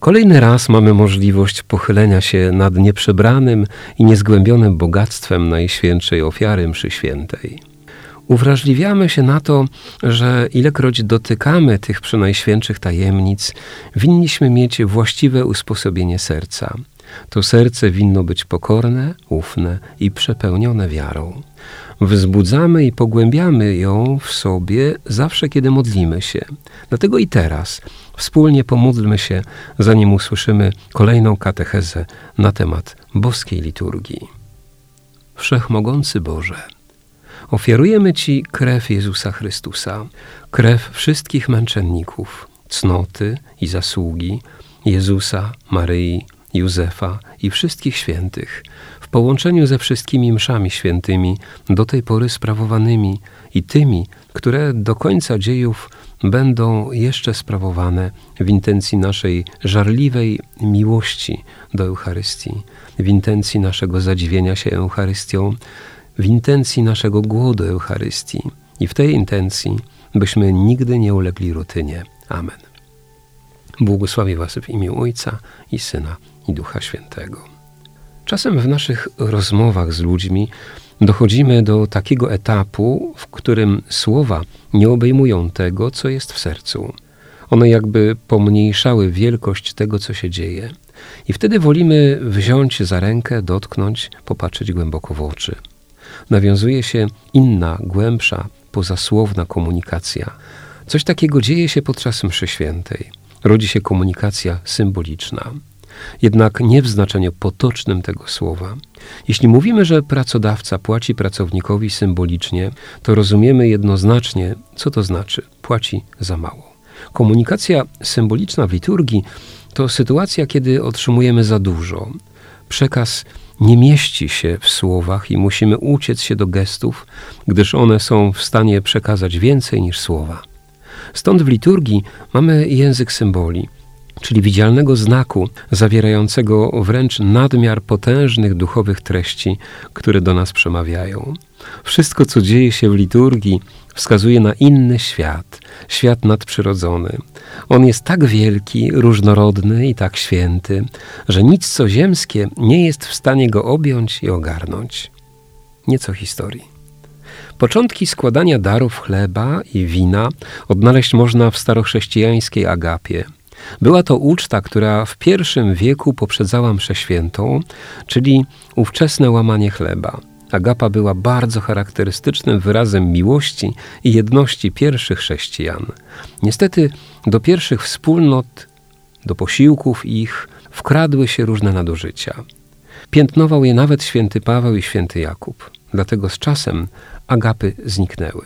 Kolejny raz mamy możliwość pochylenia się nad nieprzebranym i niezgłębionym bogactwem Najświętszej Ofiary Mszy Świętej. Uwrażliwiamy się na to, że ilekroć dotykamy tych przenajświętszych tajemnic, winniśmy mieć właściwe usposobienie serca. To serce winno być pokorne, ufne i przepełnione wiarą. Wzbudzamy i pogłębiamy ją w sobie zawsze, kiedy modlimy się. Dlatego i teraz wspólnie pomódlmy się, zanim usłyszymy kolejną katechezę na temat boskiej liturgii. Wszechmogący Boże, ofiarujemy Ci krew Jezusa Chrystusa, krew wszystkich męczenników, cnoty i zasługi Jezusa, Maryi, Józefa i wszystkich świętych, w połączeniu ze wszystkimi mszami świętymi do tej pory sprawowanymi i tymi, które do końca dziejów będą jeszcze sprawowane w intencji naszej żarliwej miłości do Eucharystii, w intencji naszego zadziwienia się Eucharystią, w intencji naszego głodu Eucharystii i w tej intencji, byśmy nigdy nie ulegli rutynie. Amen. Błogosławię Was w imię Ojca i Syna i Ducha Świętego. Czasem w naszych rozmowach z ludźmi dochodzimy do takiego etapu, w którym słowa nie obejmują tego, co jest w sercu. One jakby pomniejszały wielkość tego, co się dzieje. I wtedy wolimy wziąć za rękę, dotknąć, popatrzeć głęboko w oczy. Nawiązuje się inna, głębsza, pozasłowna komunikacja. Coś takiego dzieje się podczas mszy świętej. Rodzi się komunikacja symboliczna. Jednak nie w znaczeniu potocznym tego słowa. Jeśli mówimy, że pracodawca płaci pracownikowi symbolicznie, to rozumiemy jednoznacznie, co to znaczy. Płaci za mało. Komunikacja symboliczna w liturgii to sytuacja, kiedy otrzymujemy za dużo. Przekaz nie mieści się w słowach i musimy uciec się do gestów, gdyż one są w stanie przekazać więcej niż słowa. Stąd w liturgii mamy język symboli, czyli widzialnego znaku zawierającego wręcz nadmiar potężnych duchowych treści, które do nas przemawiają. Wszystko, co dzieje się w liturgii, wskazuje na inny świat, świat nadprzyrodzony. On jest tak wielki, różnorodny i tak święty, że nic co ziemskie nie jest w stanie go objąć i ogarnąć. Nieco historii. Początki składania darów chleba i wina odnaleźć można w starochrześcijańskiej agapie. Była to uczta, która w I wieku poprzedzała mszę świętą, czyli ówczesne łamanie chleba. Agapa była bardzo charakterystycznym wyrazem miłości i jedności pierwszych chrześcijan. Niestety do pierwszych wspólnot, do posiłków ich wkradły się różne nadużycia. Piętnował je nawet święty Paweł i święty Jakub. Dlatego z czasem agapy zniknęły.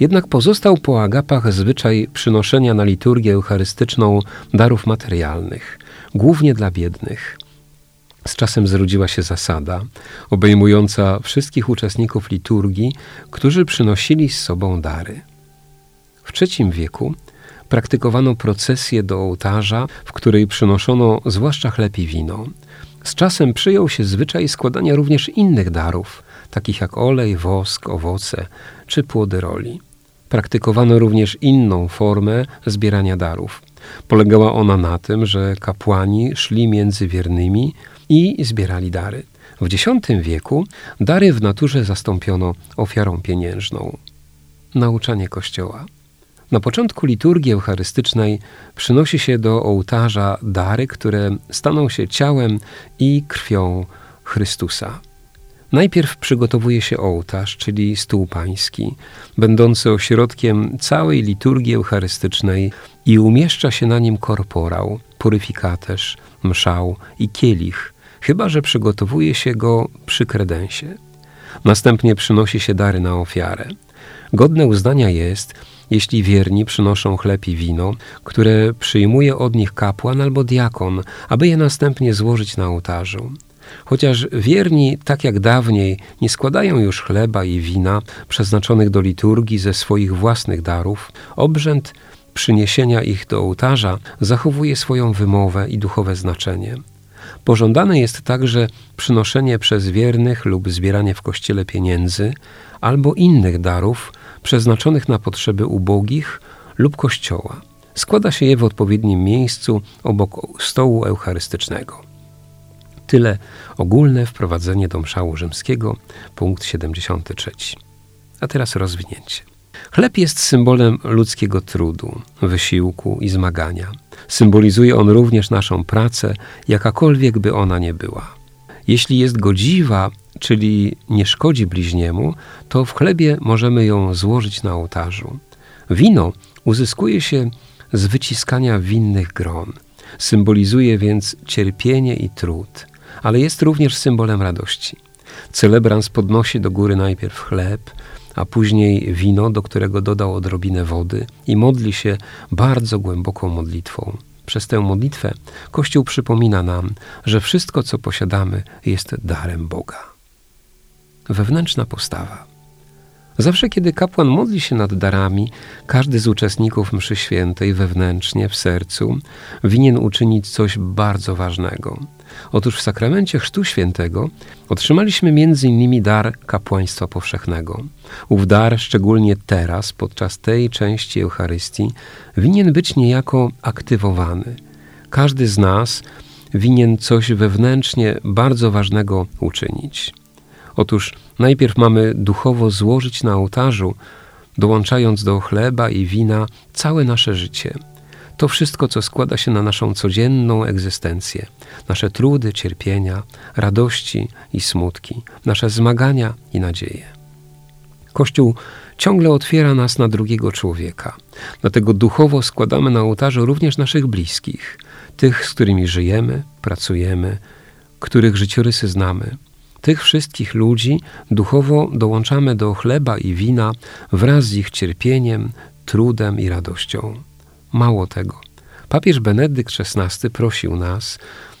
Jednak pozostał po agapach zwyczaj przynoszenia na liturgię eucharystyczną darów materialnych, głównie dla biednych. Z czasem zrodziła się zasada obejmująca wszystkich uczestników liturgii, którzy przynosili z sobą dary. W III wieku praktykowano procesję do ołtarza, w której przynoszono zwłaszcza chleb i wino. Z czasem przyjął się zwyczaj składania również innych darów, takich jak olej, wosk, owoce czy płody roli. Praktykowano również inną formę zbierania darów. Polegała ona na tym, że kapłani szli między wiernymi i zbierali dary. W X wieku dary w naturze zastąpiono ofiarą pieniężną. Nauczanie Kościoła. Na początku liturgii eucharystycznej przynosi się do ołtarza dary, które staną się ciałem i krwią Chrystusa. Najpierw przygotowuje się ołtarz, czyli stół pański, będący ośrodkiem całej liturgii eucharystycznej i umieszcza się na nim korporał, puryfikaterz, mszał i kielich, chyba że przygotowuje się go przy kredensie. Następnie przynosi się dary na ofiarę. Godne uznania jest, jeśli wierni przynoszą chleb i wino, które przyjmuje od nich kapłan albo diakon, aby je następnie złożyć na ołtarzu. Chociaż wierni, tak jak dawniej, nie składają już chleba i wina przeznaczonych do liturgii ze swoich własnych darów, obrzęd przyniesienia ich do ołtarza zachowuje swoją wymowę i duchowe znaczenie. Pożądane jest także przynoszenie przez wiernych lub zbieranie w kościele pieniędzy albo innych darów przeznaczonych na potrzeby ubogich lub kościoła. Składa się je w odpowiednim miejscu obok stołu eucharystycznego. Tyle ogólne wprowadzenie do mszału rzymskiego, punkt 73. A teraz rozwinięcie. Chleb jest symbolem ludzkiego trudu, wysiłku i zmagania. Symbolizuje on również naszą pracę, jakakolwiek by ona nie była. Jeśli jest godziwa, czyli nie szkodzi bliźniemu, to w chlebie możemy ją złożyć na ołtarzu. Wino uzyskuje się z wyciskania winnych gron. Symbolizuje więc cierpienie i trud, ale jest również symbolem radości. Celebrans podnosi do góry najpierw chleb, a później wino, do którego dodał odrobinę wody i modli się bardzo głęboką modlitwą. Przez tę modlitwę Kościół przypomina nam, że wszystko, co posiadamy, jest darem Boga. Wewnętrzna postawa. Zawsze, kiedy kapłan modli się nad darami, każdy z uczestników mszy świętej wewnętrznie, w sercu, winien uczynić coś bardzo ważnego. Otóż w sakramencie Chrztu Świętego otrzymaliśmy m.in. dar kapłaństwa powszechnego. Ów dar, szczególnie teraz, podczas tej części Eucharystii, winien być niejako aktywowany. Każdy z nas winien coś wewnętrznie bardzo ważnego uczynić. Otóż najpierw mamy duchowo złożyć na ołtarzu, dołączając do chleba i wina całe nasze życie. To wszystko, co składa się na naszą codzienną egzystencję. Nasze trudy, cierpienia, radości i smutki, nasze zmagania i nadzieje. Kościół ciągle otwiera nas na drugiego człowieka. Dlatego duchowo składamy na ołtarzu również naszych bliskich. Tych, z którymi żyjemy, pracujemy, których życiorysy znamy. Tych wszystkich ludzi duchowo dołączamy do chleba i wina wraz z ich cierpieniem, trudem i radością. Mało tego, papież Benedykt XVI prosił nas,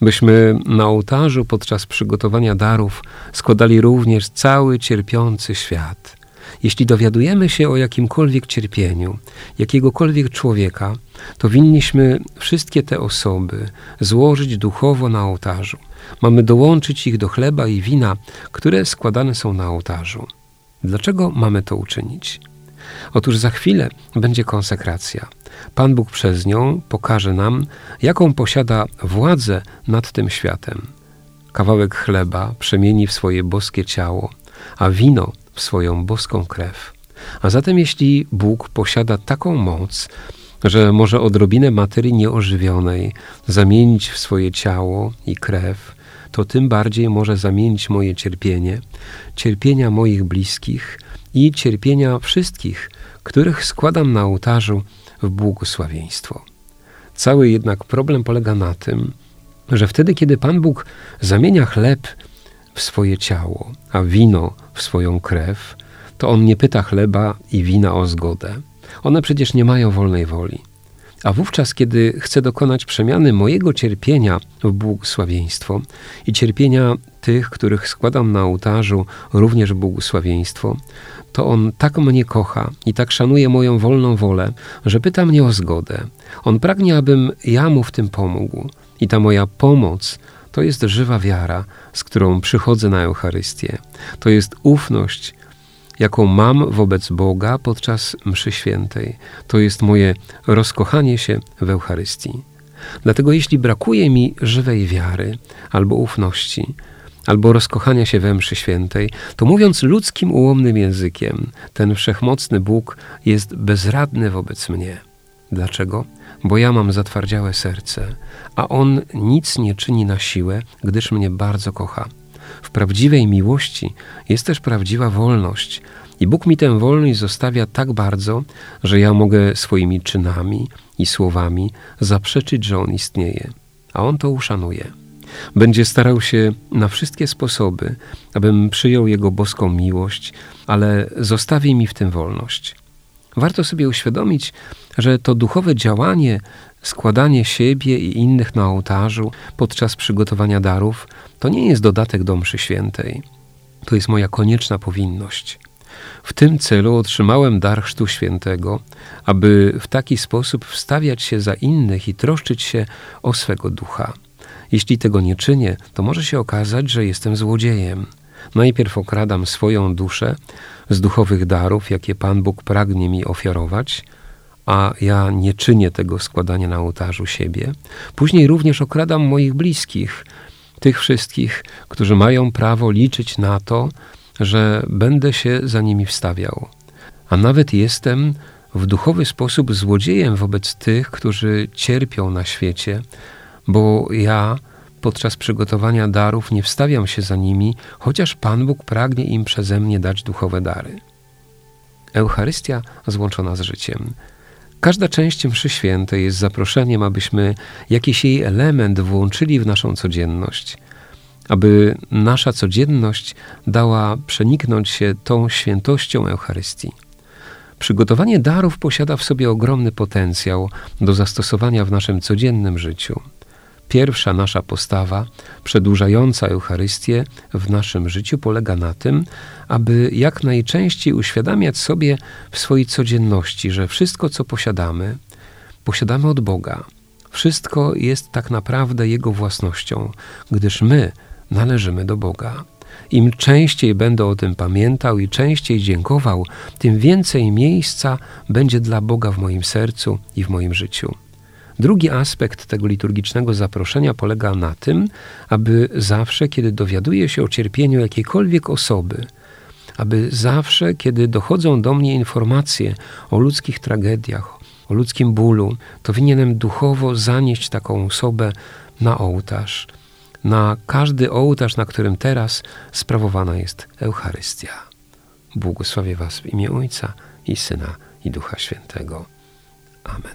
byśmy na ołtarzu podczas przygotowania darów składali również cały cierpiący świat. Jeśli dowiadujemy się o jakimkolwiek cierpieniu, jakiegokolwiek człowieka, to winniśmy wszystkie te osoby złożyć duchowo na ołtarzu. Mamy dołączyć ich do chleba i wina, które składane są na ołtarzu. Dlaczego mamy to uczynić? Otóż za chwilę będzie konsekracja. Pan Bóg przez nią pokaże nam, jaką posiada władzę nad tym światem. Kawałek chleba przemieni w swoje boskie ciało, a wino w swoją boską krew. A zatem jeśli Bóg posiada taką moc, że może odrobinę materii nieożywionej zamienić w swoje ciało i krew, to tym bardziej może zamienić moje cierpienie, cierpienia moich bliskich i cierpienia wszystkich, których składam na ołtarzu w błogosławieństwo. Cały jednak problem polega na tym, że wtedy, kiedy Pan Bóg zamienia chleb w swoje ciało, a wino w swoją krew, to On nie pyta chleba i wina o zgodę. One przecież nie mają wolnej woli. A wówczas, kiedy chcę dokonać przemiany mojego cierpienia w błogosławieństwo i cierpienia tych, których składam na ołtarzu, również błogosławieństwo, to On tak mnie kocha i tak szanuje moją wolną wolę, że pyta mnie o zgodę. On pragnie, abym ja Mu w tym pomógł. I ta moja pomoc to jest żywa wiara, z którą przychodzę na Eucharystię. To jest ufność, jaką mam wobec Boga podczas mszy świętej. To jest moje rozkochanie się w Eucharystii. Dlatego jeśli brakuje mi żywej wiary, albo ufności, albo rozkochania się we mszy świętej, to mówiąc ludzkim, ułomnym językiem, ten wszechmocny Bóg jest bezradny wobec mnie. Dlaczego? Bo ja mam zatwardziałe serce, a On nic nie czyni na siłę, gdyż mnie bardzo kocha. W prawdziwej miłości jest też prawdziwa wolność i Bóg mi tę wolność zostawia tak bardzo, że ja mogę swoimi czynami i słowami zaprzeczyć, że On istnieje, a On to uszanuje. Będzie starał się na wszystkie sposoby, abym przyjął Jego boską miłość, ale zostawi mi w tym wolność. Warto sobie uświadomić, że to duchowe działanie, składanie siebie i innych na ołtarzu podczas przygotowania darów, to nie jest dodatek do mszy świętej. To jest moja konieczna powinność. W tym celu otrzymałem dar Chrztu Świętego, aby w taki sposób wstawiać się za innych i troszczyć się o swego ducha. Jeśli tego nie czynię, to może się okazać, że jestem złodziejem. Najpierw okradam swoją duszę z duchowych darów, jakie Pan Bóg pragnie mi ofiarować, a ja nie czynię tego składania na ołtarzu siebie. Później również okradam moich bliskich, tych wszystkich, którzy mają prawo liczyć na to, że będę się za nimi wstawiał. A nawet jestem w duchowy sposób złodziejem wobec tych, którzy cierpią na świecie, bo ja podczas przygotowania darów nie wstawiam się za nimi, chociaż Pan Bóg pragnie im przeze mnie dać duchowe dary. Eucharystia złączona z życiem. Każda część mszy świętej jest zaproszeniem, abyśmy jakiś jej element włączyli w naszą codzienność, aby nasza codzienność dała przeniknąć się tą świętością Eucharystii. Przygotowanie darów posiada w sobie ogromny potencjał do zastosowania w naszym codziennym życiu. Pierwsza nasza postawa przedłużająca Eucharystię w naszym życiu polega na tym, aby jak najczęściej uświadamiać sobie w swojej codzienności, że wszystko, co posiadamy, posiadamy od Boga. Wszystko jest tak naprawdę Jego własnością, gdyż my należymy do Boga. Im częściej będę o tym pamiętał i częściej dziękował, tym więcej miejsca będzie dla Boga w moim sercu i w moim życiu. Drugi aspekt tego liturgicznego zaproszenia polega na tym, aby zawsze, kiedy dowiaduję się o cierpieniu jakiejkolwiek osoby, aby zawsze, kiedy dochodzą do mnie informacje o ludzkich tragediach, o ludzkim bólu, to powinienem duchowo zanieść taką osobę na ołtarz, na każdy ołtarz, na którym teraz sprawowana jest Eucharystia. Błogosławię Was w imię Ojca i Syna, i Ducha Świętego. Amen.